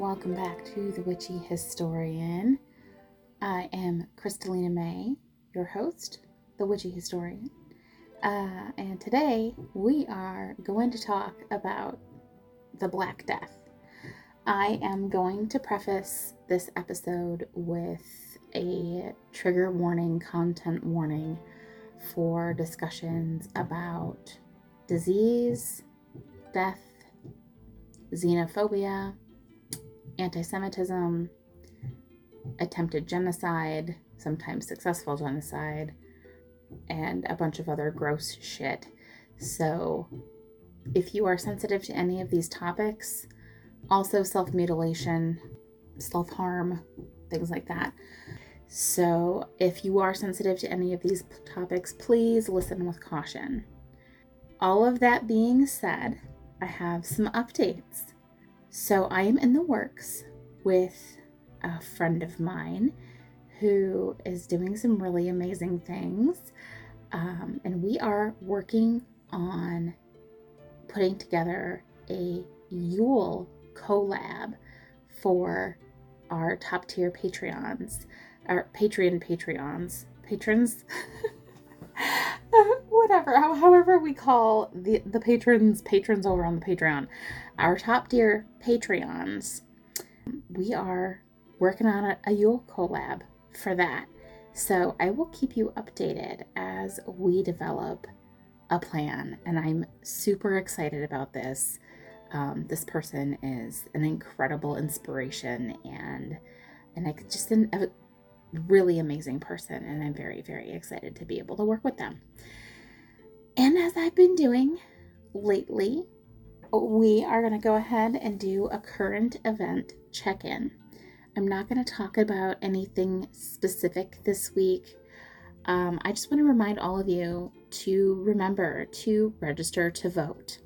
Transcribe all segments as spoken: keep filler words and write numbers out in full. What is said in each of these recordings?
Welcome back to The Witchy Historian. I am Crystalina May, your host, The Witchy Historian. Uh, and today we are going to talk about the Black Death. I am going to preface this episode with a trigger warning, content warning for discussions about disease, death, xenophobia, anti-Semitism, attempted genocide, sometimes successful genocide, and a bunch of other gross shit. So if you are sensitive to any of these topics, also self-mutilation, self-harm, things like that. So if you are sensitive to any of these p- topics, please listen with caution. All of that being said, I have some updates. So I am in the works with a friend of mine who is doing some really amazing things. Um, and we are working on putting together a Yule collab for our top tier Patreons, our Patreon Patreons, patrons, whatever, however we call the, the patrons, patrons over on the Patreon. Our top tier Patreons, we are working on a, a Yule collab for that. So I will keep you updated as we develop a plan. And I'm super excited about this. Um, this person is an incredible inspiration and and I could just an, a really amazing person. And I'm very, very excited to be able to work with them. And as I've been doing lately, we are going to go ahead and do a current event check-in. I'm not going to talk about anything specific this week. Um, I just want to remind all of you to remember to register to vote.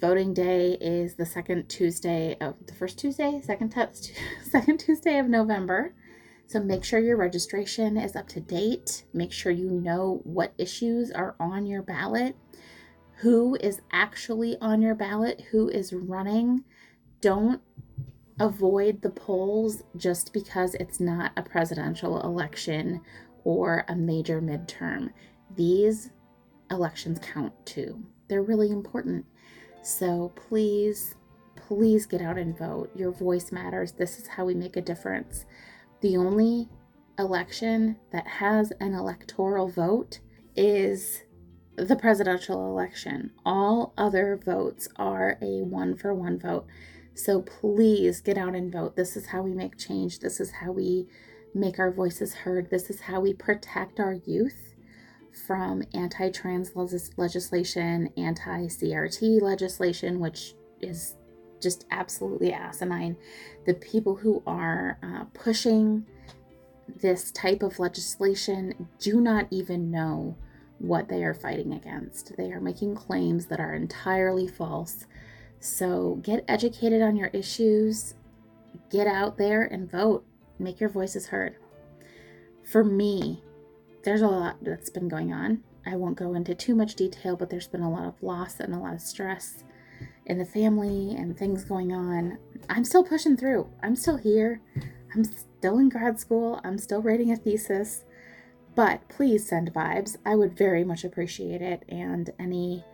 Voting day is the second Tuesday of the first Tuesday, second, t- second Tuesday of November. So make sure your registration is up to date. Make sure you know what issues are on your ballot. Who is actually on your ballot, who is running. Don't avoid the polls just because it's not a presidential election or a major midterm. These elections count too. They're really important. So please, please get out and vote. Your voice matters. This is how we make a difference. The only election that has an electoral vote is the presidential election. All other votes are a one for one vote. So please get out and vote. This is how we make change. This is how we make our voices heard. This is how we protect our youth from anti-trans legis- legislation, anti-C R T legislation, which is just absolutely asinine. The people who are uh, pushing this type of legislation do not even know what they are fighting against. They are making claims that are entirely false. So get educated on your issues, get out there and vote, make your voices heard. For me, there's a lot that's been going on. I won't go into too much detail, but there's been a lot of loss and a lot of stress in the family and things going on. I'm still pushing through. I'm still here. I'm still in grad school. I'm still writing a thesis. But please send vibes. I would very much appreciate it, and any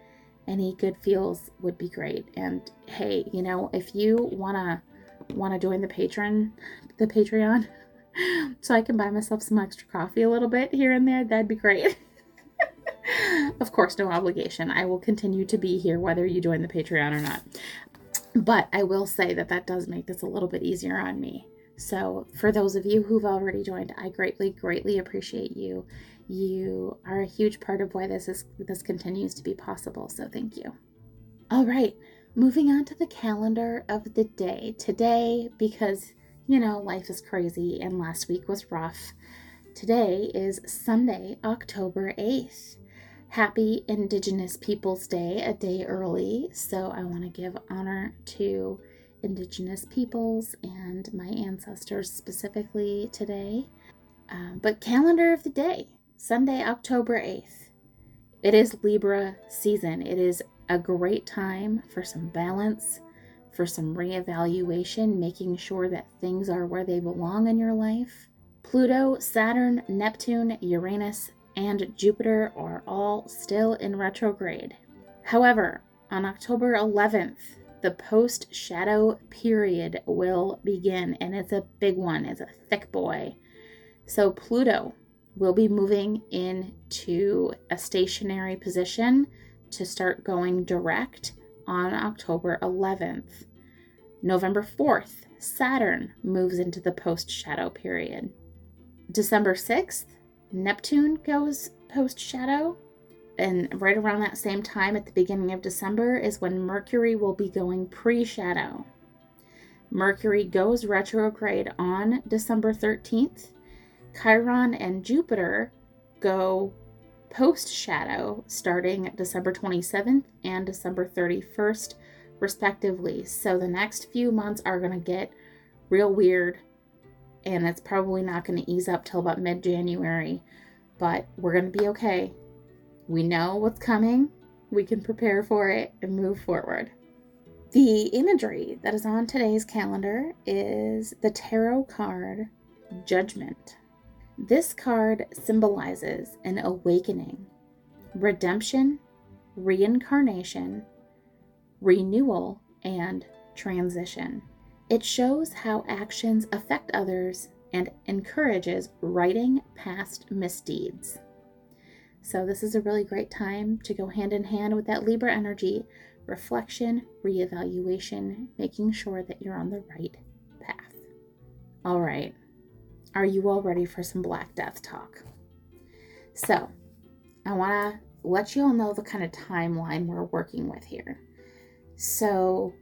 any good feels would be great. And hey, you know, if you wanna wanna join the patron, the Patreon, so I can buy myself some extra coffee a little bit here and there, that'd be great. Of course, no obligation. I will continue to be here whether you join the Patreon or not. But I will say that that does make this a little bit easier on me. So for those of you who've already joined, I greatly, greatly appreciate you. You are a huge part of why this is this continues to be possible. So thank you. All right, moving on to the calendar of the day today, because, you know, life is crazy and last week was rough. Today is Sunday, October eighth. Happy Indigenous Peoples Day, a day early. So I want to give honor to Indigenous peoples and my ancestors specifically today. Um, but calendar of the day, Sunday, October eighth. It is Libra season. It is a great time for some balance, for some reevaluation, making sure that things are where they belong in your life. Pluto, Saturn, Neptune, Uranus, and Jupiter are all still in retrograde. However, on October eleventh, the post-shadow period will begin, and it's a big one. It's a thick boy. So Pluto will be moving into a stationary position to start going direct on October eleventh. November fourth, Saturn moves into the post-shadow period. December sixth, Neptune goes post-shadow. And right around that same time, at the beginning of December, is when Mercury will be going pre-shadow. Mercury goes retrograde on December thirteenth. Chiron and Jupiter go post-shadow starting December twenty-seventh and December thirty-first, respectively. So the next few months are going to get real weird, and it's probably not going to ease up till about mid-January, but we're going to be okay. We know what's coming, we can prepare for it and move forward. The imagery that is on today's calendar is the tarot card Judgment. This card symbolizes an awakening, redemption, reincarnation, renewal, and transition. It shows how actions affect others and encourages righting past misdeeds. So this is a really great time to go hand in hand with that Libra energy, reflection, reevaluation, making sure that you're on the right path. All right, are you all ready for some Black Death talk? So I wanna let you all know the kind of timeline we're working with here. So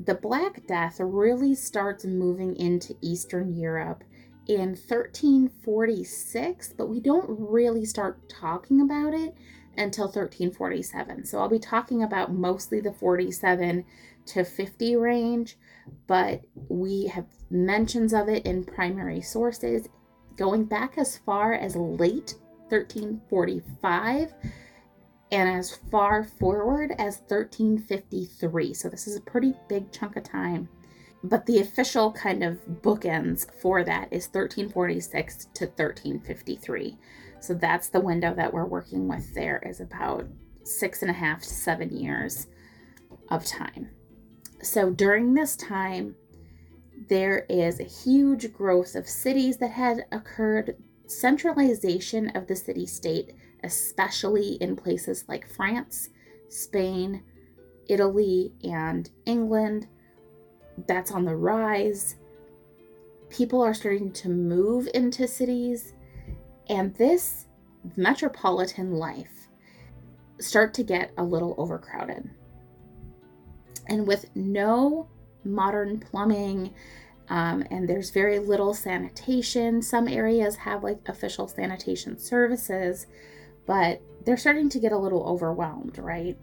the Black Death really starts moving into Eastern Europe in thirteen forty-six, but we don't really start talking about it until thirteen forty-seven. So I'll be talking about mostly the forty-seven to fifty range, but we have mentions of it in primary sources going back as far as late thirteen forty-five and as far forward as thirteen fifty-three. So this is a pretty big chunk of time. But the official kind of bookends for that is thirteen forty-six to thirteen fifty-three. So that's the window that we're working with there, is about six and a half to seven years of time. So during this time, there is a huge growth of cities that had occurred, centralization of the city-state, especially in places like France, Spain, Italy, and England. That's on the rise. People are starting to move into cities, and this metropolitan life start to get a little overcrowded. And with no modern plumbing, um, and there's very little sanitation, some areas have like official sanitation services, but they're starting to get a little overwhelmed, right?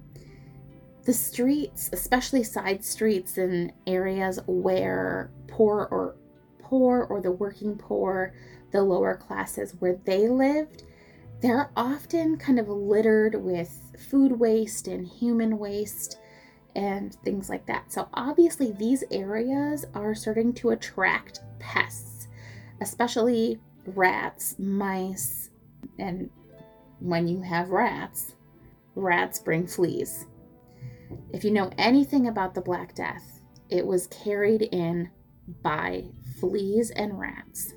The streets, especially side streets in areas where poor or poor or the working poor, the lower classes where they lived, they're often kind of littered with food waste and human waste and things like that. So obviously these areas are starting to attract pests, especially rats, mice, and when you have rats, rats bring fleas. If you know anything about the Black Death, it was carried in by fleas and rats.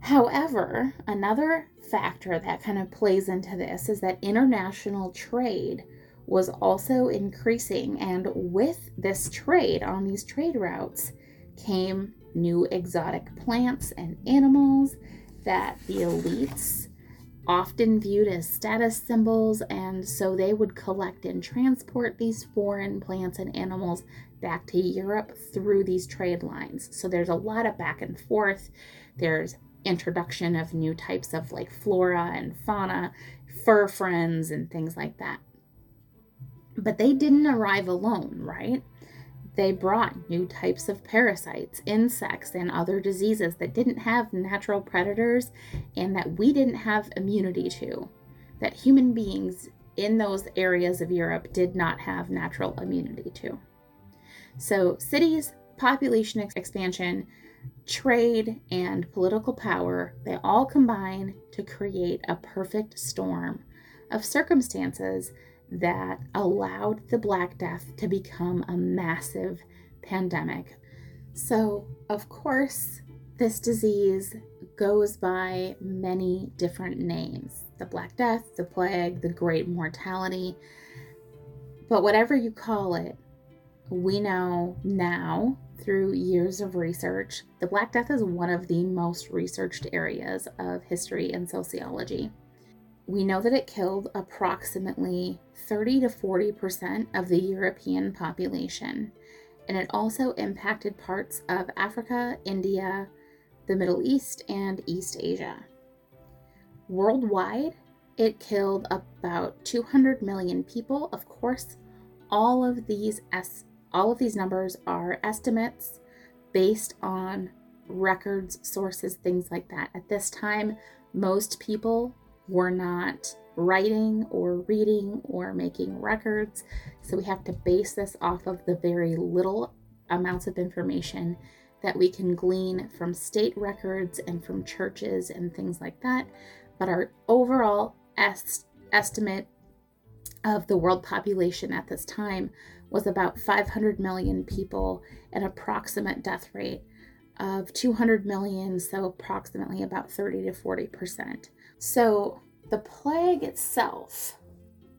However, another factor that kind of plays into this is that international trade was also increasing, and with this trade, on these trade routes, came new exotic plants and animals that the elites often viewed as status symbols, and so they would collect and transport these foreign plants and animals back to Europe through these trade lines. So there's a lot of back and forth. There's introduction of new types of like flora and fauna, fur friends, and things like that. But they didn't arrive alone, right? They brought new types of parasites, insects, and other diseases that didn't have natural predators and that we didn't have immunity to, that human beings in those areas of Europe did not have natural immunity to. So cities, population ex- expansion, trade, and political power, they all combine to create a perfect storm of circumstances that allowed the Black Death to become a massive pandemic. So, of course, this disease goes by many different names. The Black Death, the plague, the Great Mortality. But whatever you call it, we know now through years of research, the Black Death is one of the most researched areas of history and sociology. We know that it killed approximately thirty to forty percent of the European population, and it also impacted parts of Africa, India, the Middle East, and East Asia. Worldwide, it killed about two hundred million people. Of course, all of these es- all of these numbers are estimates based on records, sources, things like that. At this time, most people were not writing or reading or making records. So we have to base this off of the very little amounts of information that we can glean from state records and from churches and things like that. But our overall est- estimate of the world population at this time was about five hundred million people, an approximate death rate of two hundred million, so approximately about thirty to forty percent. So the plague itself,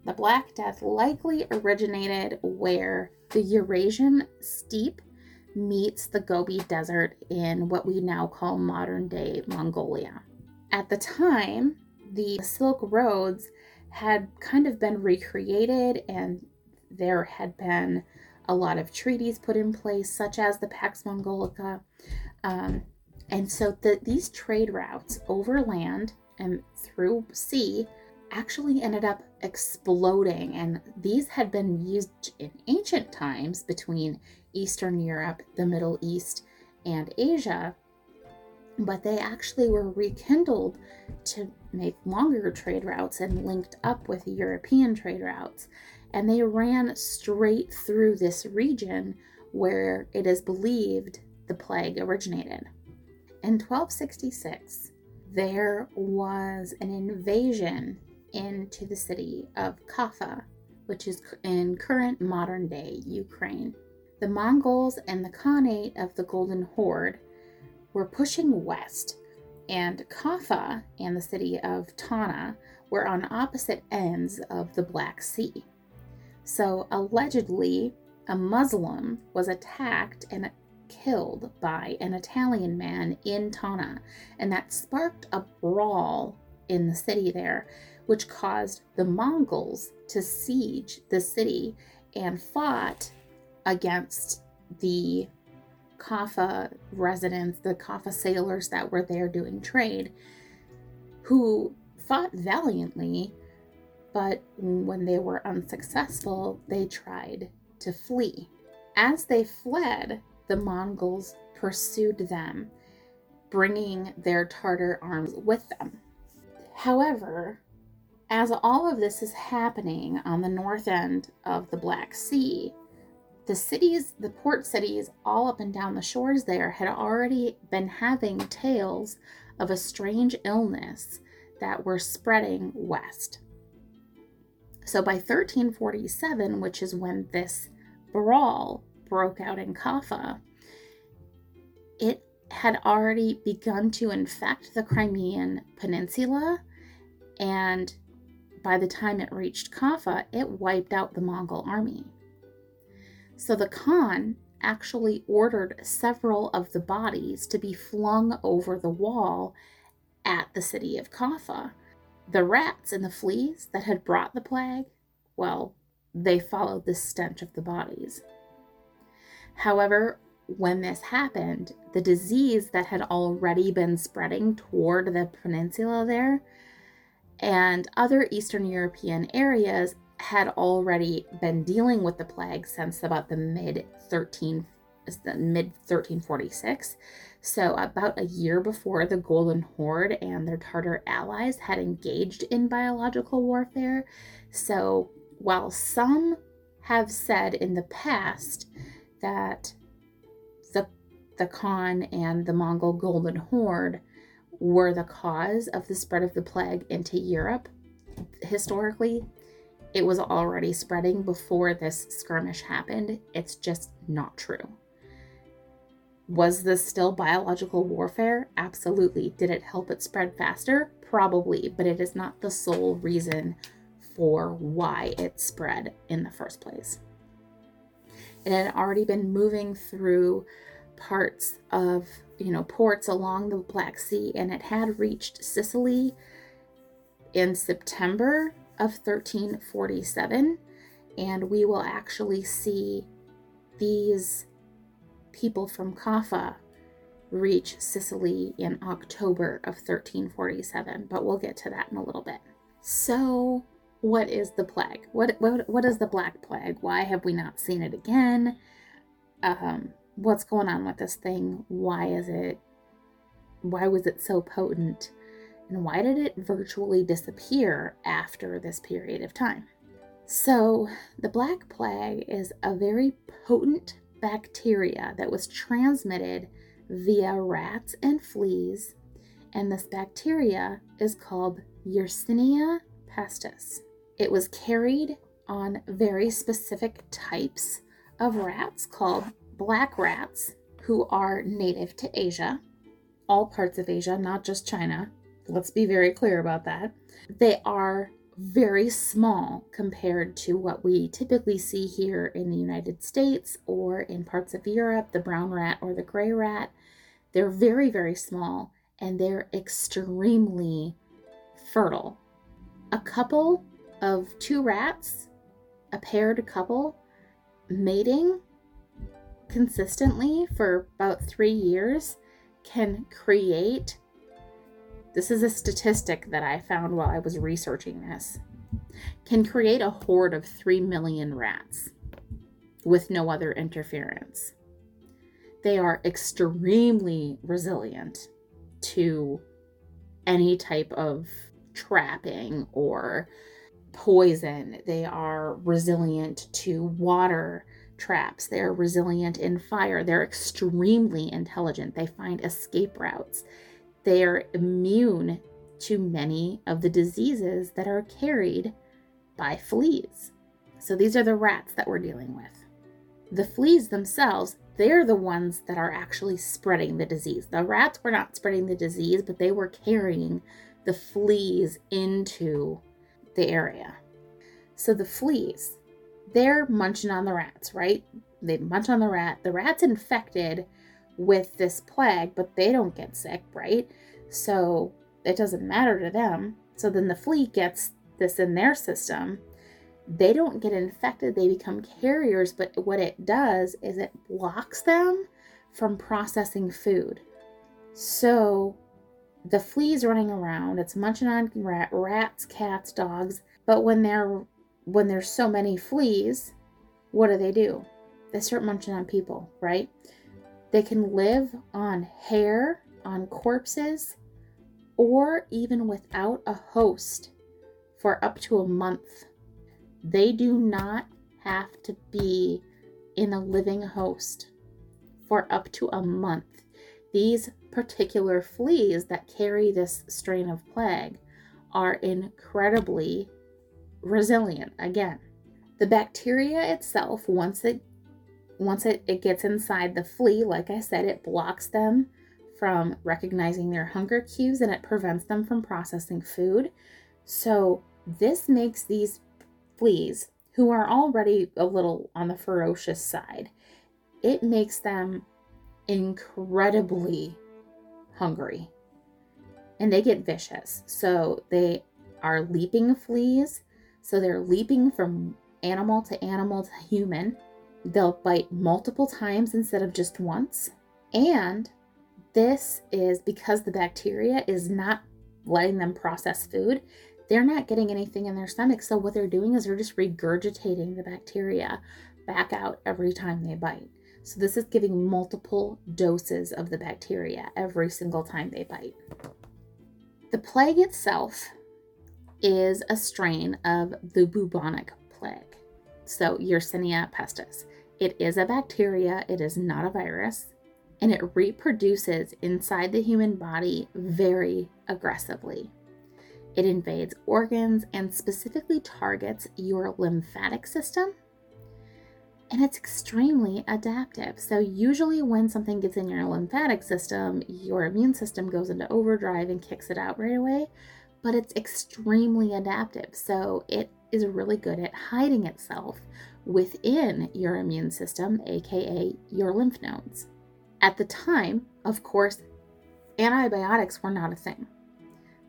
the Black Death, likely originated where the Eurasian steppe meets the Gobi Desert in what we now call modern-day Mongolia. At the time, the Silk Roads had kind of been recreated, and there had been a lot of treaties put in place, such as the Pax Mongolica. Um, and so the, these trade routes over land and through sea actually ended up exploding. And these had been used in ancient times between Eastern Europe, the Middle East, and Asia, but they actually were rekindled to make longer trade routes and linked up with European trade routes. And they ran straight through this region where it is believed the plague originated. In twelve sixty-six, there was an invasion into the city of Kaffa, which is in current modern-day Ukraine. The Mongols and the Khanate of the Golden Horde were pushing west, and Kaffa and the city of Tana were on opposite ends of the Black Sea. So allegedly, a Muslim was attacked and killed by an Italian man in Tana, and that sparked a brawl in the city there, which caused the Mongols to siege the city and fought against the Kaffa residents, the Kaffa sailors that were there doing trade, who fought valiantly, but when they were unsuccessful, they tried to flee. As they fled, the Mongols pursued them, bringing their Tartar arms with them. However, as all of this is happening on the north end of the Black Sea, the cities, the port cities all up and down the shores there had already been having tales of a strange illness that were spreading west. So by thirteen forty-seven, which is when this brawl broke out in Kaffa, it had already begun to infect the Crimean Peninsula, and by the time it reached Kaffa, it wiped out the Mongol army. So the Khan actually ordered several of the bodies to be flung over the wall at the city of Kaffa. The rats and the fleas that had brought the plague, well, they followed the stench of the bodies. However, when this happened, the disease that had already been spreading toward the peninsula there and other Eastern European areas had already been dealing with the plague since about the mid thirteen mid thirteen forty-six, so about a year before the Golden Horde and their Tartar allies had engaged in biological warfare. So while some have said in the past that the, the Khan and the Mongol Golden Horde were the cause of the spread of the plague into Europe. Historically, it was already spreading before this skirmish happened. It's just not true. Was this still biological warfare? Absolutely. Did it help it spread faster? Probably, but it is not the sole reason for why it spread in the first place. It had already been moving through parts of, you know, ports along the Black Sea, and it had reached Sicily in September of thirteen forty-seven, and we will actually see these people from Kaffa reach Sicily in October of thirteen forty-seven, but we'll get to that in a little bit. So what is the plague? What what, what is the Black Plague? Why have we not seen it again? Um, what's going on with this thing? Why is it, why was it so potent? And why did it virtually disappear after this period of time? So the Black Plague is a very potent bacteria that was transmitted via rats and fleas, and this bacteria is called Yersinia pestis. It was carried on very specific types of rats called black rats, who are native to Asia, all parts of Asia, not just China. Let's be very clear about that. They are very small compared to what we typically see here in the United States or in parts of Europe, the brown rat or the gray rat. They're very, very small, and they're extremely fertile. A couple of two rats, a paired couple, mating consistently for about three years can create, this is a statistic that I found while I was researching this, can create a horde of three million rats with no other interference. They are extremely resilient to any type of trapping or poison. They are resilient to water traps. They are resilient in fire. They're extremely intelligent. They find escape routes. They are immune to many of the diseases that are carried by fleas. So these are the rats that we're dealing with. The fleas themselves, they're the ones that are actually spreading the disease. The rats were not spreading the disease, but they were carrying the fleas into the area. So the fleas, they're munching on the rats, right? They munch on the rat. The rat's infected with this plague, but they don't get sick, right? So it doesn't matter to them. So then the flea gets this in their system. They don't get infected. They become carriers, but what it does is it blocks them from processing food. So the flea's running around. It's munching on rat, rats, cats, dogs. But when they're, when there's so many fleas, what do they do? They start munching on people, right? They can live on hair, on corpses, or even without a host for up to a month. They do not have to be in a living host for up to a month. These particular fleas that carry this strain of plague are incredibly resilient. Again, the bacteria itself, once it Once it, it gets inside the flea, like I said, it blocks them from recognizing their hunger cues, and it prevents them from processing food. So this makes these fleas, who are already a little on the ferocious side, it makes them incredibly hungry, and they get vicious. So they are leaping fleas. So they're leaping from animal to animal to human. They'll bite multiple times instead of just once. And this is because the bacteria is not letting them process food. They're not getting anything in their stomach. So what they're doing is they're just regurgitating the bacteria back out every time they bite. So this is giving multiple doses of the bacteria every single time they bite. The plague itself is a strain of the bubonic plague. So Yersinia pestis. It is a bacteria, it is not a virus, and it reproduces inside the human body very aggressively. It invades organs and specifically targets your lymphatic system, and it's extremely adaptive. So usually when something gets in your lymphatic system, your immune system goes into overdrive and kicks it out right away, but it's extremely adaptive. So it is really good at hiding itself within your immune system, aka your lymph nodes. At the time, of course, antibiotics were not a thing.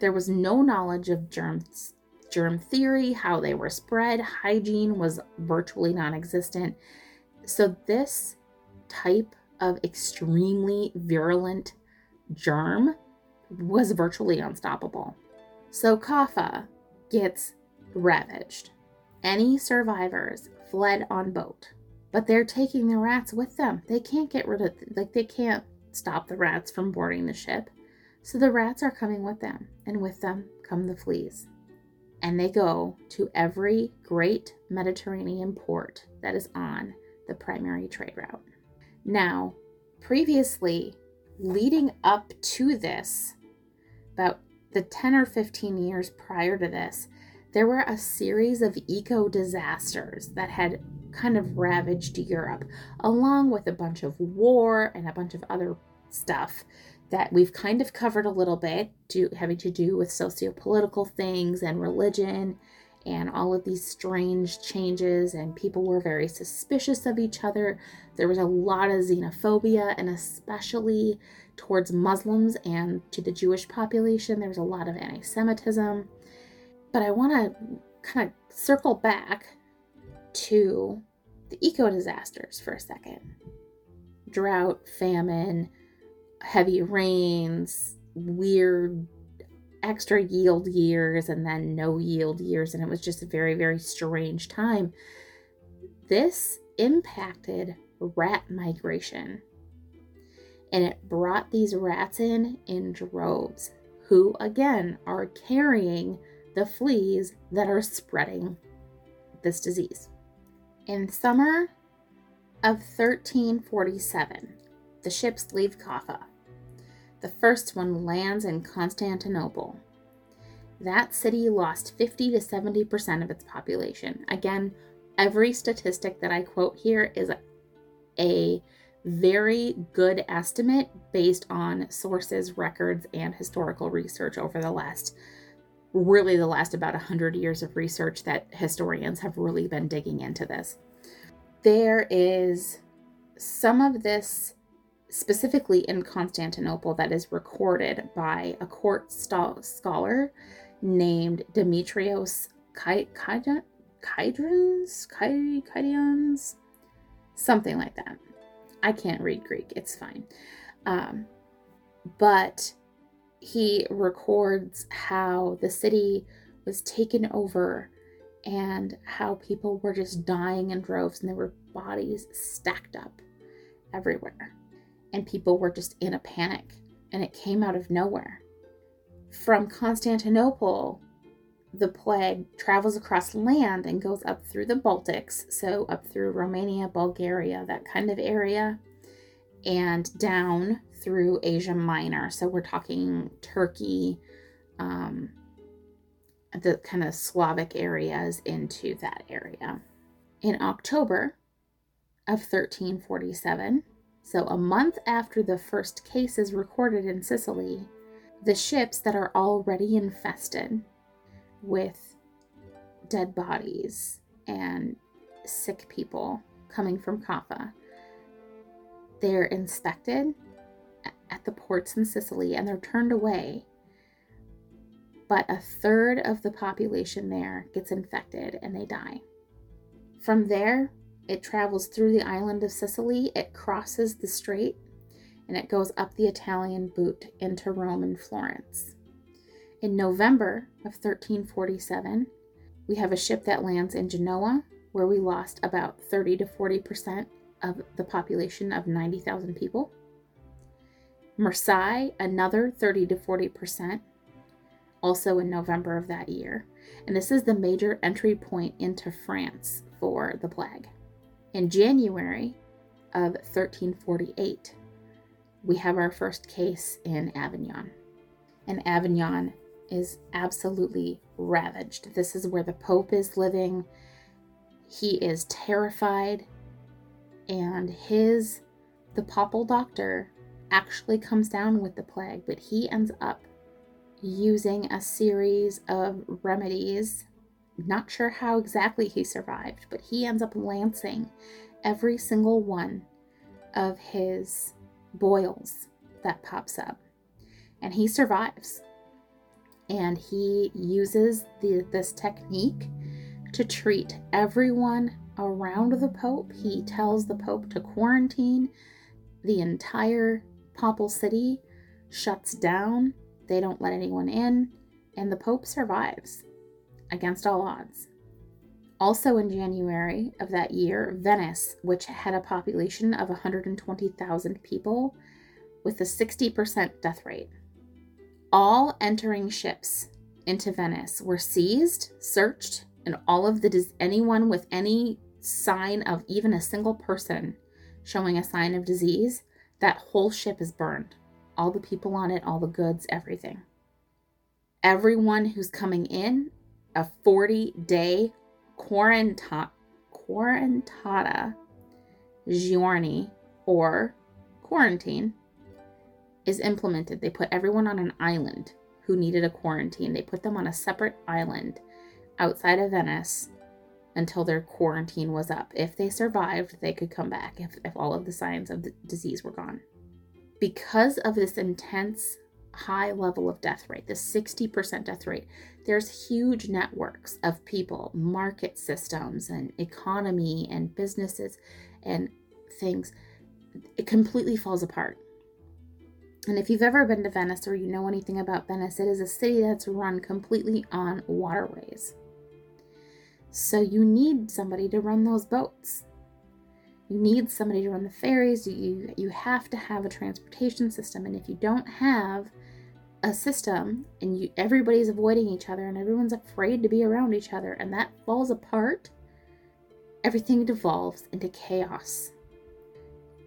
There was no knowledge of germs, germ theory, how they were spread. Hygiene was virtually non-existent. So this type of extremely virulent germ was virtually unstoppable. So Kaffa gets ravaged. Any survivors fled on boat, but they're taking the rats with them. They can't get rid of, like they can't stop the rats from boarding the ship. So the rats are coming with them, and with them come the fleas. And they go to every great Mediterranean port that is on the primary trade route. Now, previously, leading up to this, about the ten or fifteen years prior to this, there were a series of eco-disasters that had kind of ravaged Europe, along with a bunch of war and a bunch of other stuff that we've kind of covered a little bit, to, having to do with socio-political things and religion and all of these strange changes, and people were very suspicious of each other. There was a lot of xenophobia, and especially towards Muslims and to the Jewish population, there was a lot of anti-Semitism. But I want to kind of circle back to the eco-disasters for a second. Drought, famine, heavy rains, weird extra yield years, and then no yield years, and it was just a very, very strange time. This impacted rat migration, and it brought these rats in in droves, who again are carrying the fleas that are spreading this disease. In summer of thirteen forty-seven, the ships leave Kaffa. The first one lands in Constantinople. That city lost fifty to seventy percent of its population. Again, every statistic that I quote here is a, a very good estimate based on sources, records, and historical research over the last, really the last about one hundred years of research that historians have really been digging into this. There is some of this specifically in Constantinople that is recorded by a court st- scholar named Demetrios Kydrins, Kydrins, something like that. I can't read Greek, it's fine. Um, but he records how the city was taken over and how people were just dying in droves, and there were bodies stacked up everywhere. And people were just in a panic, and it came out of nowhere. From Constantinople, the plague travels across land and goes up through the Baltics, so up through Romania, Bulgaria, that kind of area, and down through Asia Minor. So we're talking Turkey, um, the kind of Slavic areas into that area. In October of thirteen forty-seven, so a month after the first case is recorded in Sicily, the ships that are already infested with dead bodies and sick people coming from Kaffa, they're inspected at the ports in Sicily and they're turned away. But a third of the population there gets infected and they die. From there, it travels through the island of Sicily, it crosses the strait, and it goes up the Italian boot into Rome and Florence. In November of thirteen forty-seven, we have a ship that lands in Genoa, where we lost about thirty to forty percent of the population of ninety thousand people. Marseille, another thirty to forty percent, also in November of that year. And this is the major entry point into France for the plague. In January of thirteen forty-eight, we have our first case in Avignon. And Avignon is absolutely ravaged. This is where the Pope is living. He is terrified. And his, the papal doctor, actually comes down with the plague, but he ends up using a series of remedies. Not sure how exactly he survived, but he ends up lancing every single one of his boils that pops up. And he survives. And he uses the, this technique to treat everyone around the Pope. He tells the Pope to quarantine. The entire papal city shuts down. They don't let anyone in. And the Pope survives against all odds. Also in January of that year, Venice, which had a population of one hundred twenty thousand people, with a sixty percent death rate. All entering ships into Venice were seized, searched, and all of the dis- anyone with any sign of even a single person showing a sign of disease, that whole ship is burned. All the people on it, all the goods, everything. Everyone who's coming in, a forty-day quarantata, quarantata giorni, or quarantine, is implemented. They put everyone on an island who needed a quarantine. They put them on a separate island outside of Venice until their quarantine was up. If they survived, they could come back if, if all of the signs of the disease were gone. Because of this intense high level of death rate, the sixty percent death rate, there's huge networks of people, market systems and economy and businesses and things. It completely falls apart. And if you've ever been to Venice or you know anything about Venice, it is a city that's run completely on waterways. So you need somebody to run those boats. You need somebody to run the ferries. You, you have to have a transportation system. And if you don't have a system and you, everybody's avoiding each other and everyone's afraid to be around each other and that falls apart, everything devolves into chaos.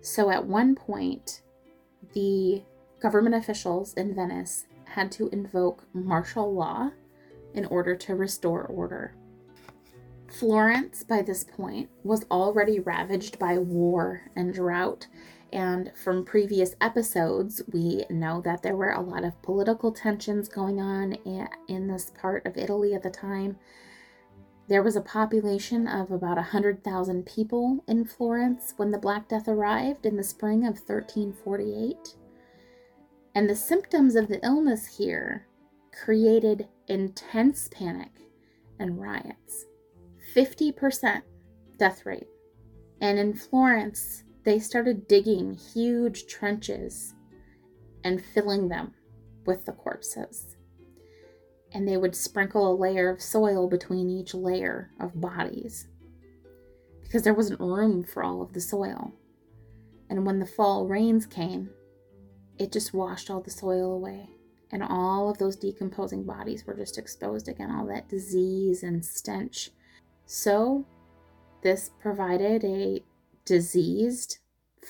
So at one point, the government officials in Venice had to invoke martial law in order to restore order. Florence, by this point, was already ravaged by war and drought, and from previous episodes, we know that there were a lot of political tensions going on in this part of Italy at the time. There was a population of about one hundred thousand people in Florence when the Black Death arrived in the spring of thirteen forty-eight, and the symptoms of the illness here created intense panic and riots. fifty percent death rate. And in Florence, they started digging huge trenches and filling them with the corpses. And they would sprinkle a layer of soil between each layer of bodies because there wasn't room for all of the soil. And when the fall rains came, it just washed all the soil away. And all of those decomposing bodies were just exposed again, all that disease and stench. So this provided a diseased,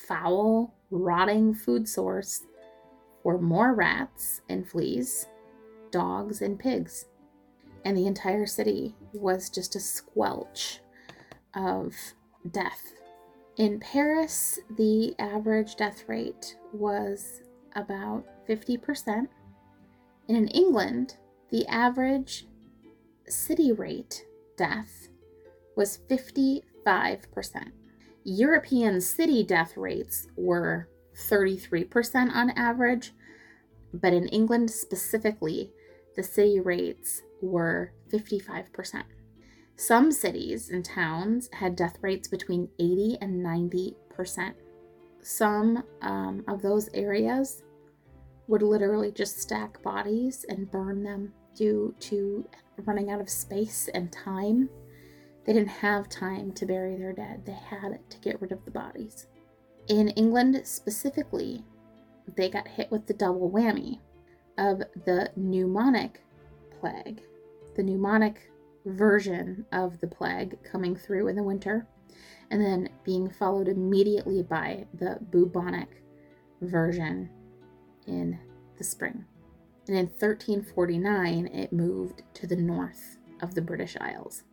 foul, rotting food source for more rats and fleas, dogs and pigs. And the entire city was just a squelch of death. In Paris, the average death rate was about fifty percent. And in England, the average city rate death was fifty-five percent. European city death rates were thirty-three percent on average, but in England specifically, the city rates were fifty-five percent. Some cities and towns had death rates between eighty and ninety percent. Some um, of those areas would literally just stack bodies and burn them due to running out of space and time. They didn't have time to bury their dead. They had to get rid of the bodies. In England specifically, they got hit with the double whammy of the pneumonic plague, the pneumonic version of the plague coming through in the winter, and then being followed immediately by the Bubonic version in the spring. And in thirteen forty-nine, it moved to the north of the British Isles.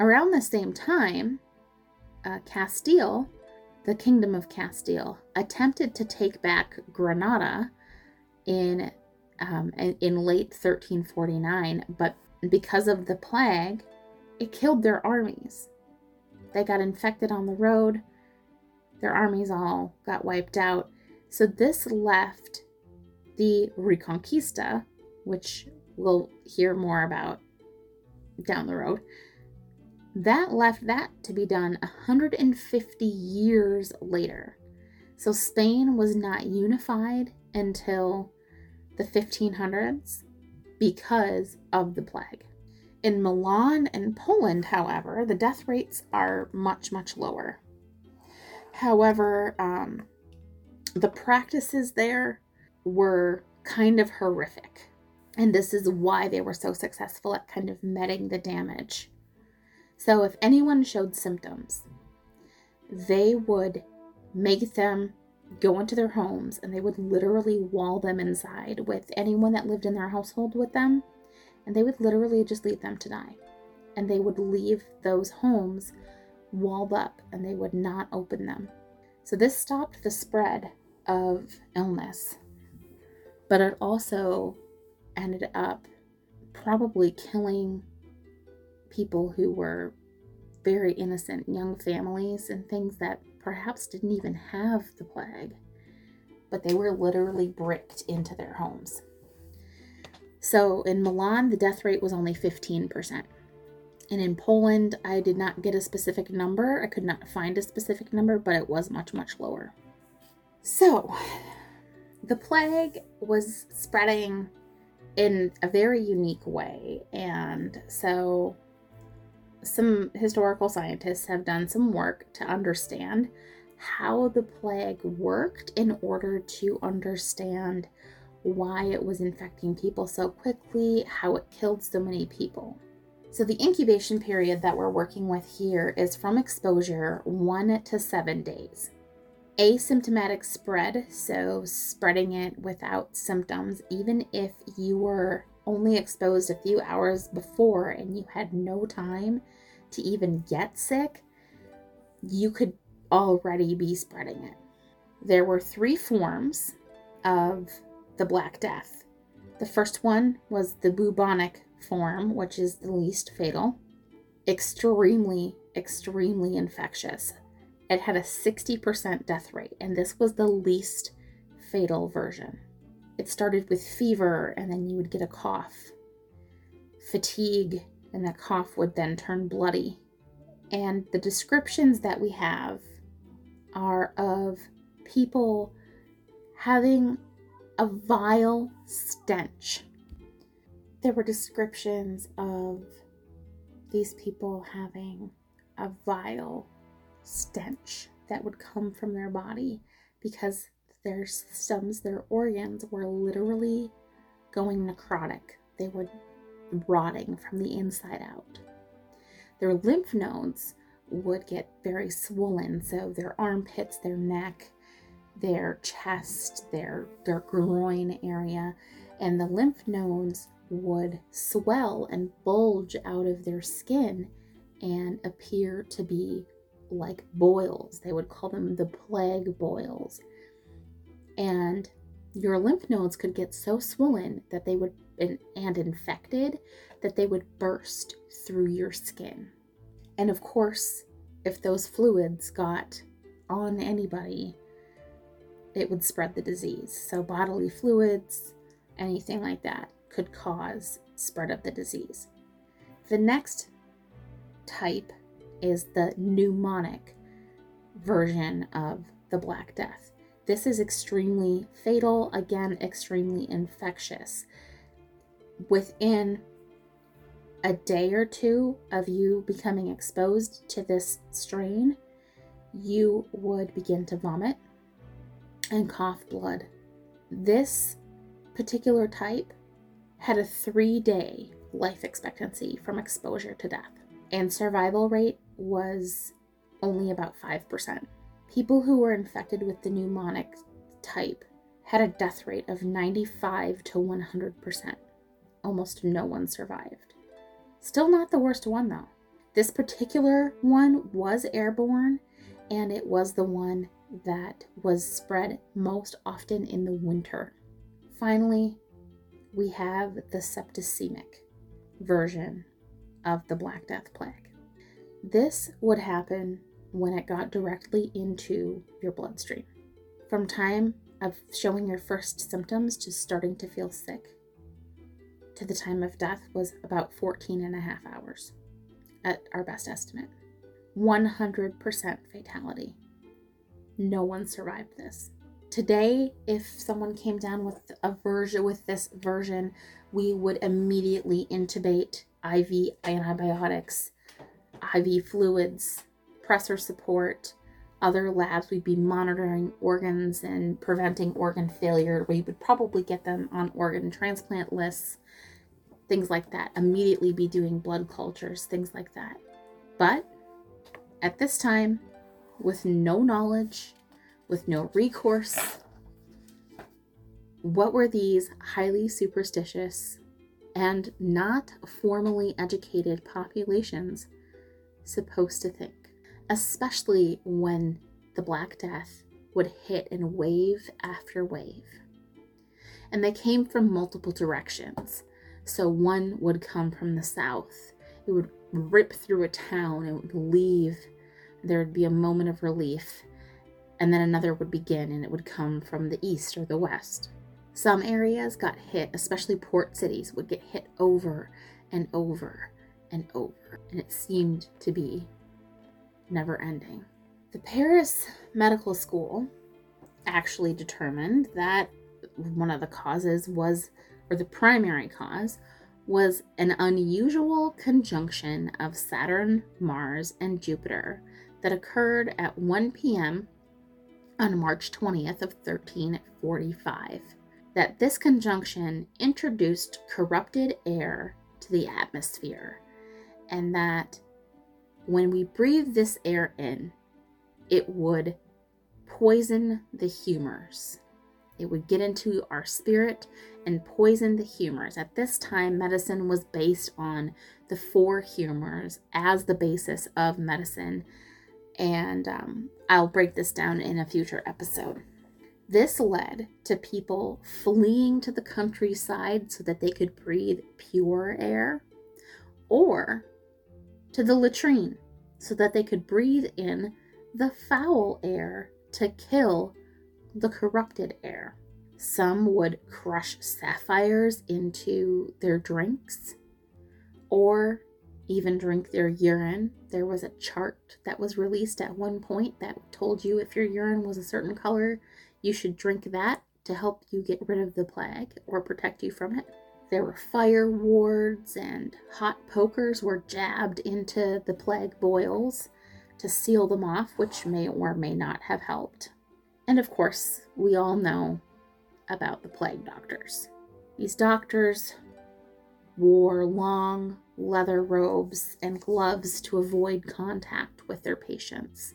Around the same time, uh, Castile, the Kingdom of Castile, attempted to take back Granada in um, in late thirteen forty-nine, but because of the plague, it killed their armies. They got infected on the road. Their armies all got wiped out. So this left the Reconquista, which we'll hear more about down the road. That left that to be done one hundred fifty years later. So Spain was not unified until the fifteen hundreds because of the plague. In Milan and Poland, however, the death rates are much, much lower. However, um, the practices there were kind of horrific. And this is why they were so successful at kind of meting the damage. So if anyone showed symptoms, they would make them go into their homes, and they would literally wall them inside with anyone that lived in their household with them. And they would literally just leave them to die. And they would leave those homes walled up, and they would not open them. So this stopped the spread of illness. But it also ended up probably killing people who were very innocent, young families and things that perhaps didn't even have the plague, but they were literally bricked into their homes. So in Milan, the death rate was only fifteen percent. And in Poland, I did not get a specific number. I could not find a specific number, but it was much, much lower. So the plague was spreading in a very unique way. And so some historical scientists have done some work to understand how the plague worked in order to understand why it was infecting people so quickly, how it killed so many people. So the incubation period that we're working with here is from exposure one to seven days. Asymptomatic spread, so spreading it without symptoms, even if you were only exposed a few hours before and you had no time to even get sick, you could already be spreading it. There were three forms of the Black Death. The first one was the bubonic form, which is the least fatal, extremely, extremely infectious. It had a sixty percent death rate, and this was the least fatal version. It started with fever, and then you would get a cough, fatigue, and the cough would then turn bloody. And the descriptions that we have are of people having a vile stench. There were descriptions of these people having a vile stench that would come from their body because their systems, their organs were literally going necrotic. They were rotting from the inside out. Their lymph nodes would get very swollen, so their armpits, their neck, their chest, their, their groin area, and the lymph nodes would swell and bulge out of their skin and appear to be like boils. They would call them the plague boils. And your lymph nodes could get so swollen that they would and, and infected that they would burst through your skin. And of course, if those fluids got on anybody, it would spread the disease. So bodily fluids, anything like that, could cause spread of the disease. The next type is the pneumonic version of the Black Death. This is extremely fatal, again, extremely infectious. Within a day or two of you becoming exposed to this strain, you would begin to vomit and cough blood. This particular type had a three-day life expectancy from exposure to death, and survival rate was only about five percent. People who were infected with the pneumonic type had a death rate of ninety-five to one hundred percent. Almost no one survived. Still not the worst one, though. This particular one was airborne, and it was the one that was spread most often in the winter. Finally, we have the septicemic version of the Black Death plague. This would happen when it got directly into your bloodstream. From time of showing your first symptoms to starting to feel sick to the time of death was about fourteen and a half hours at our best estimate. one hundred percent fatality. No one survived this. Today, if someone came down with a version with this version, we would immediately intubate, I V antibiotics, I V fluids, pressor support, other labs. We'd be monitoring organs and preventing organ failure. We would probably get them on organ transplant lists, things like that. Immediately be doing blood cultures, things like that. But at this time, with no knowledge, with no recourse, what were these highly superstitious and not formally educated populations supposed to think? Especially when the Black Death would hit in wave after wave. And they came from multiple directions. So one would come from the south. It would rip through a town. It would leave. There would be a moment of relief. And then another would begin, and it would come from the east or the west. Some areas got hit, especially port cities, would get hit over and over and over. And it seemed to be never ending. The Paris Medical School actually determined that one of the causes was, or the primary cause, was an unusual conjunction of Saturn, Mars, and Jupiter that occurred at one p.m. on March twentieth of thirteen forty-five. That this conjunction introduced corrupted air to the atmosphere, and that when we breathe this air in, it would poison the humors. It would get into our spirit and poison the humors. At this time, medicine was based on the four humors as the basis of medicine. And um, I'll break this down in a future episode. This led to people fleeing to the countryside so that they could breathe pure air, or to the latrine so that they could breathe in the foul air to kill the corrupted air. Some would crush sapphires into their drinks or even drink their urine. There was a chart that was released at one point that told you if your urine was a certain color, you should drink that to help you get rid of the plague or protect you from it. There were fire wards, and hot pokers were jabbed into the plague boils to seal them off, which may or may not have helped. And of course, we all know about the plague doctors. These doctors wore long leather robes and gloves to avoid contact with their patients.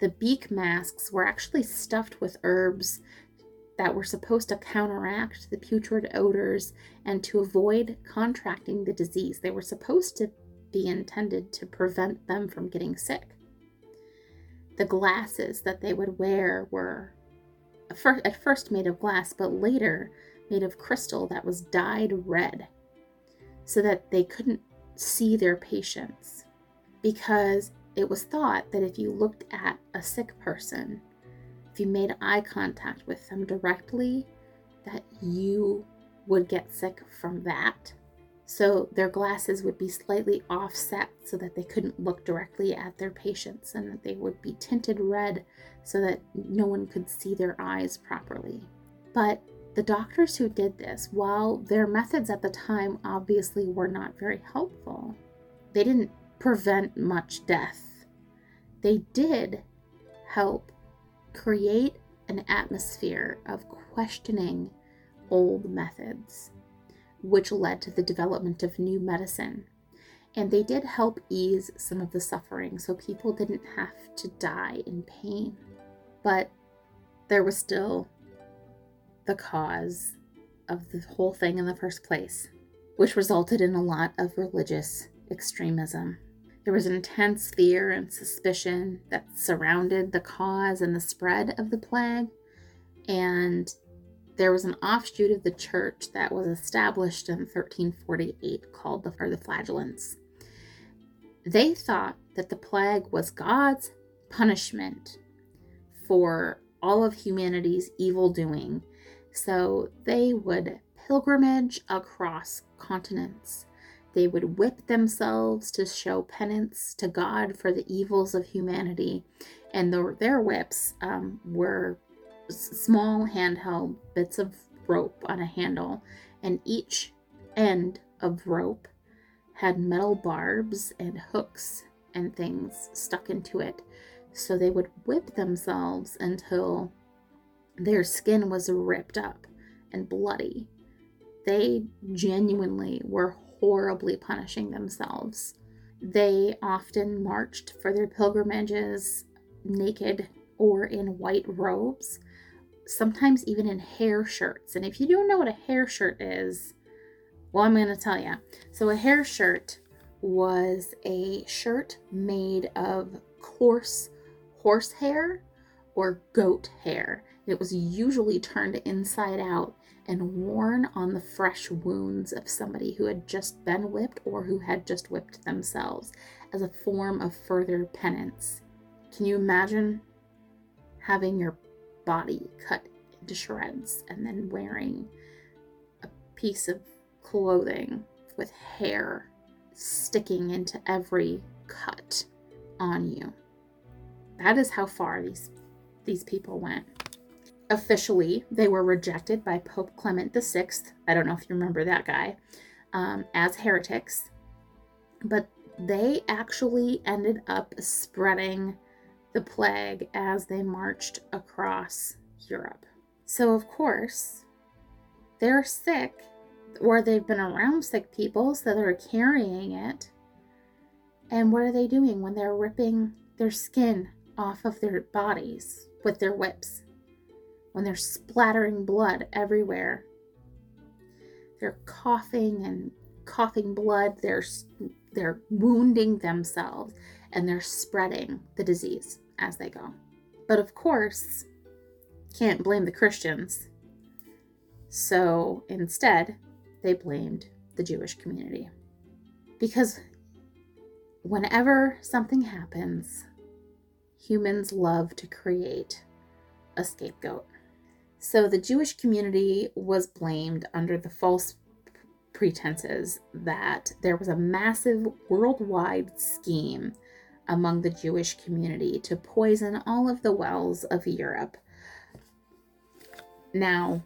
The beak masks were actually stuffed with herbs that were supposed to counteract the putrid odors and to avoid contracting the disease. They were supposed to be intended to prevent them from getting sick. The glasses that they would wear were at first made of glass, but later made of crystal that was dyed red so that they couldn't see their patients, because it was thought that if you looked at a sick person, if you made eye contact with them directly, that you would get sick from that. So their glasses would be slightly offset so that they couldn't look directly at their patients, and that they would be tinted red so that no one could see their eyes properly. But the doctors who did this, while their methods at the time obviously were not very helpful, they didn't prevent much death. They did help create an atmosphere of questioning old methods, which led to the development of new medicine and they did help ease some of the suffering, so people didn't have to die in pain. But there was still the cause of the whole thing in the first place, which resulted in a lot of religious extremism. There was intense fear and suspicion that surrounded the cause and the spread of the plague, and there was an offshoot of the church that was established in thirteen forty-eight called the, or the Flagellants. They thought that the plague was God's punishment for all of humanity's evil doing, so they would pilgrimage across continents. They would whip themselves to show penance to God for the evils of humanity, and the, their whips um, were small handheld bits of rope on a handle, and each end of rope had metal barbs and hooks and things stuck into it. So they would whip themselves until their skin was ripped up and bloody. They genuinely were horribly punishing themselves. They often marched for their pilgrimages naked or in white robes, sometimes even in hair shirts. And if you don't know what a hair shirt is, well, I'm going to tell you. So a hair shirt was a shirt made of coarse horse hair or goat hair. It was usually turned inside out and worn on the fresh wounds of somebody who had just been whipped or who had just whipped themselves as a form of further penance. Can you imagine having your body cut into shreds and then wearing a piece of clothing with hair sticking into every cut on you? That is how far these these people went. Officially, they were rejected by Pope Clement the sixth, I don't know if you remember that guy, um, as heretics, but they actually ended up spreading the plague as they marched across Europe. So of course, they're sick, or they've been around sick people, so they're carrying it. And what are they doing when they're ripping their skin off of their bodies with their whips? When they're splattering blood everywhere, they're coughing and coughing blood, they're, they're wounding themselves, and they're spreading the disease as they go. But of course, can't blame the Christians. So instead, they blamed the Jewish community. Because whenever something happens, humans love to create a scapegoat. So the Jewish community was blamed under the false pretenses that there was a massive worldwide scheme among the Jewish community to poison all of the wells of Europe. Now,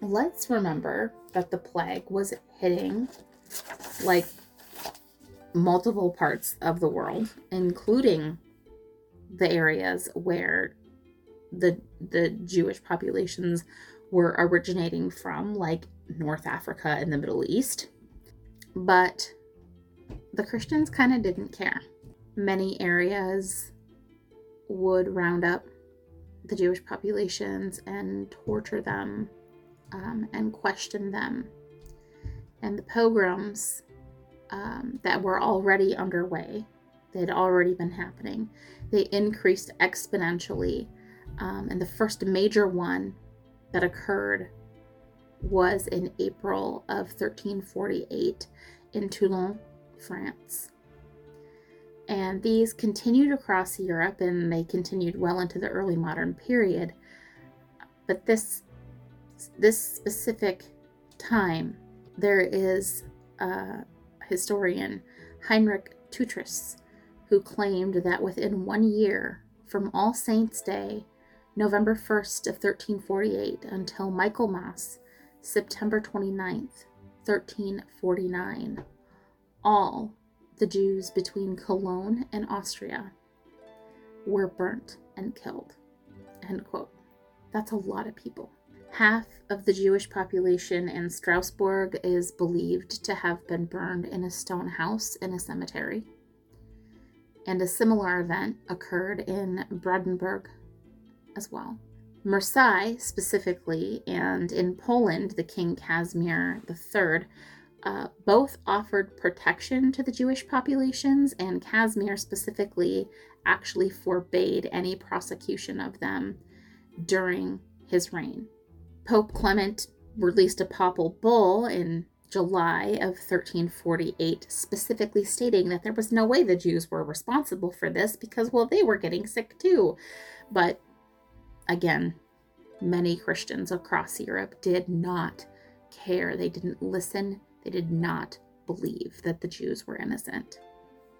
let's remember that the plague was hitting like multiple parts of the world, including the areas where the the Jewish populations were originating from, like North Africa and the Middle East. But the Christians kind of didn't care. Many areas would round up the Jewish populations and torture them um, and question them. And the pogroms um, that were already underway, they had already been happening, they increased exponentially. Um, and the first major one that occurred was in April of thirteen forty-eight in Toulon, France. And these continued across Europe, and they continued well into the early modern period. But this this specific time, there is a historian, Heinrich Toutress, who claimed that within one year from All Saints' Day, November first of thirteen forty-eight, until Michaelmas, September twenty-ninth, thirteen forty-nine, all the Jews between Cologne and Austria were burnt and killed, end quote. That's a lot of people. half of the Jewish population in Strasbourg is believed to have been burned in a stone house in a cemetery. And a similar event occurred in Brandenburg as well. Marseille specifically, and in Poland, the King Casimir the third, uh, both offered protection to the Jewish populations, and Casimir specifically actually forbade any prosecution of them during his reign. Pope Clement released a papal bull in July of thirteen forty-eight, specifically stating that there was no way the Jews were responsible for this because, well, they were getting sick too. But again, many Christians across Europe did not care. They didn't listen. They did not believe that the Jews were innocent.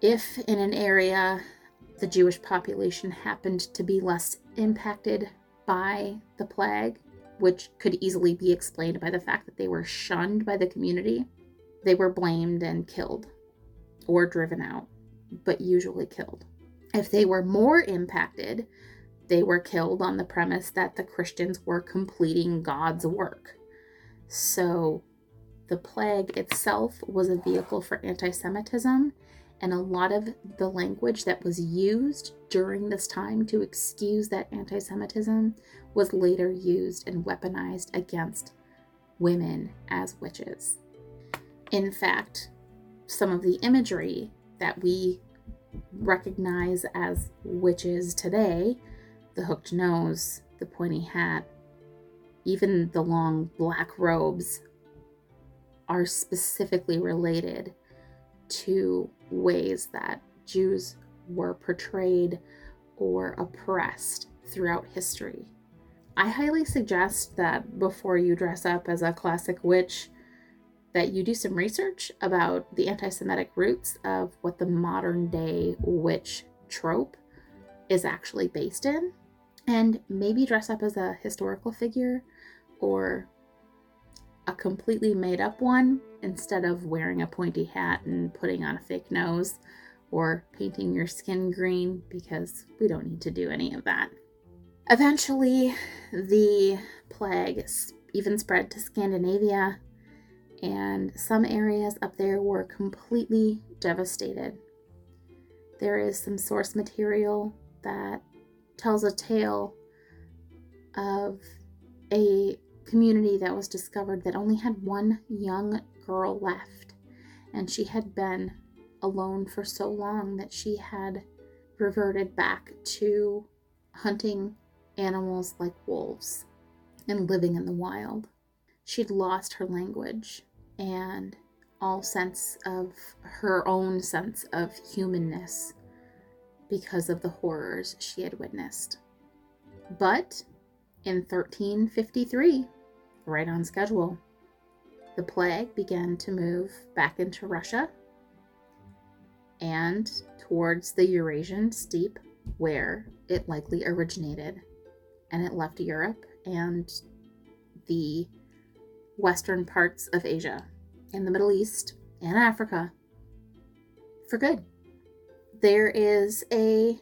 If in an area the Jewish population happened to be less impacted by the plague, which could easily be explained by the fact that they were shunned by the community, they were blamed and killed or driven out, but usually killed. If they were more impacted, they were killed on the premise that the Christians were completing God's work. So the plague itself was a vehicle for anti-Semitism, and a lot of the language that was used during this time to excuse that anti-Semitism was later used and weaponized against women as witches. In fact, some of the imagery that we recognize as witches today, the hooked nose, the pointy hat, even the long black robes, are specifically related to ways that Jews were portrayed or oppressed throughout history. I highly suggest that before you dress up as a classic witch, that you do some research about the anti-Semitic roots of what the modern day witch trope is actually based in, and maybe dress up as a historical figure or a completely made up one instead of wearing a pointy hat and putting on a fake nose or painting your skin green, because we don't need to do any of that. Eventually, the plague even spread to Scandinavia, and some areas up there were completely devastated. There is some source material that tells a tale of a community that was discovered that only had one young girl left, and she had been alone for so long that she had reverted back to hunting animals like wolves and living in the wild. She'd lost her language and all sense of her own sense of humanness because of the horrors she had witnessed. But in thirteen fifty-three, right on schedule, the plague began to move back into Russia and towards the Eurasian steppe, where it likely originated, and it left Europe and the western parts of Asia and the Middle East and Africa for good. There is a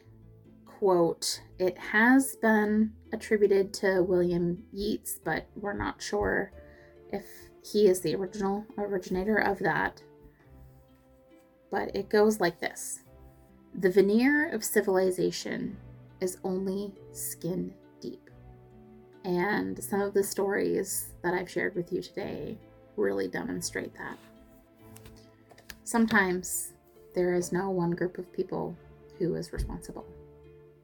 quote. It has been attributed to William Yeats, but we're not sure if he is the original originator of that. But it goes like this: "The veneer of civilization is only skin deep." And some of the stories that I've shared with you today really demonstrate that. Sometimes there is no one group of people who is responsible.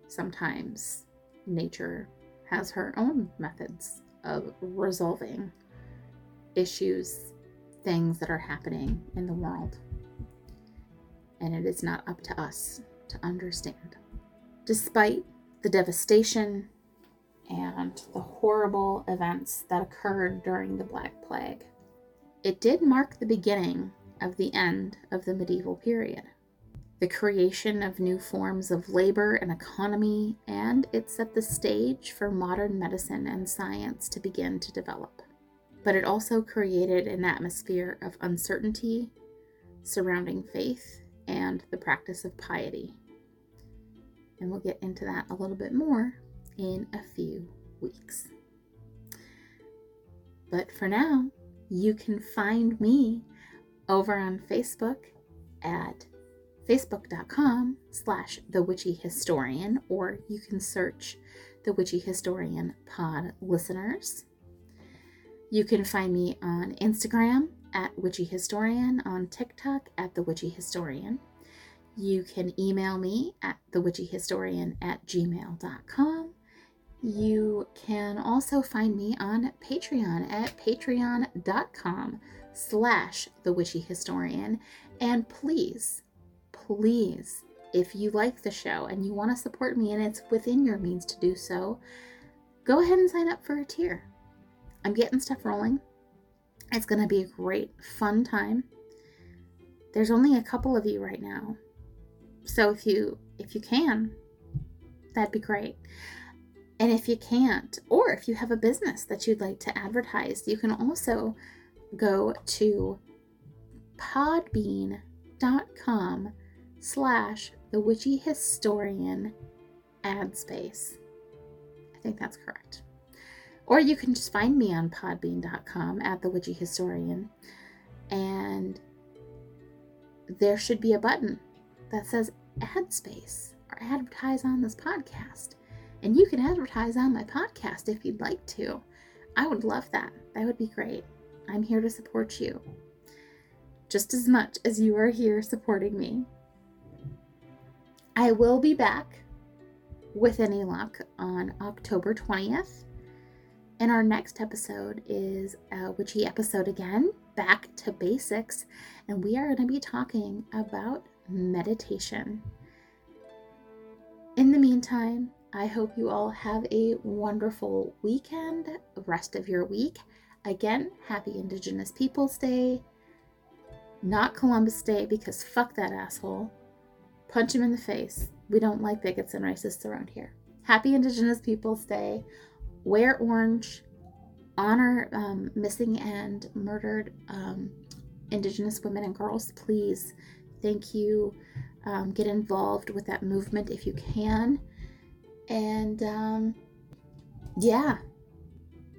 Sometimes nature has her own methods of resolving issues, things that are happening in the world. And it is not up to us to understand. Despite the devastation and the horrible events that occurred during the Black Plague, it did mark the beginning of the end of the medieval period, the creation of new forms of labor and economy, and it set the stage for modern medicine and science to begin to develop. But it also created an atmosphere of uncertainty surrounding faith and the practice of piety. And we'll get into that a little bit more in a few weeks. But for now, you can find me over on Facebook at facebook.com slash The Witchy Historian, or you can search The Witchy Historian Pod Listeners. You can find me on Instagram at Witchy Historian, on TikTok at The Witchy Historian. You can email me at thewitchyhistorian at gmail dot com. You can also find me on Patreon at patreon.com slash The Witchy Historian. And please, please, if you like the show and you want to support me and it's within your means to do so, go ahead and sign up for a tier. I'm getting stuff rolling. It's going to be a great, fun time. There's only a couple of you right now. So if you if you can, that'd be great. And if you can't, or if you have a business that you'd like to advertise, you can also go to podbean.com slash the witchy historian ad space. I think that's correct. Or you can just find me on podbean dot com at the witchy historian, and there should be a button that says ad space or advertise on this podcast. And you can advertise on my podcast if you'd like to. I would love that. That would be great. I'm here to support you just as much as you are here supporting me. I will be back with any luck on October twentieth. And our next episode is a witchy episode again, back to basics. And we are going to be talking about meditation. In the meantime, I hope you all have a wonderful weekend, rest of your week. Again, happy Indigenous Peoples Day, not Columbus Day, because fuck that asshole. Punch him in the face. We don't like bigots and racists around here. Happy Indigenous Peoples Day. Wear orange. Honor um, missing and murdered um, Indigenous women and girls, please. Thank you. Um, get involved with that movement if you can. And, um, yeah,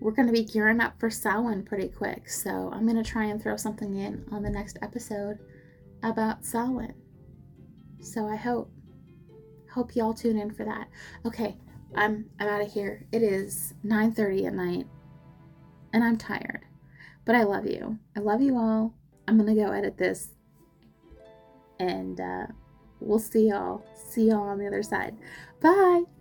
we're going to be gearing up for Samhain pretty quick. So I'm going to try and throw something in on the next episode about Samhain. So I hope, hope y'all tune in for that. Okay, I'm, I'm out of here. It is nine thirty at night and I'm tired, but I love you. I love you all. I'm going to go edit this and, uh, we'll see y'all. See y'all on the other side. Bye.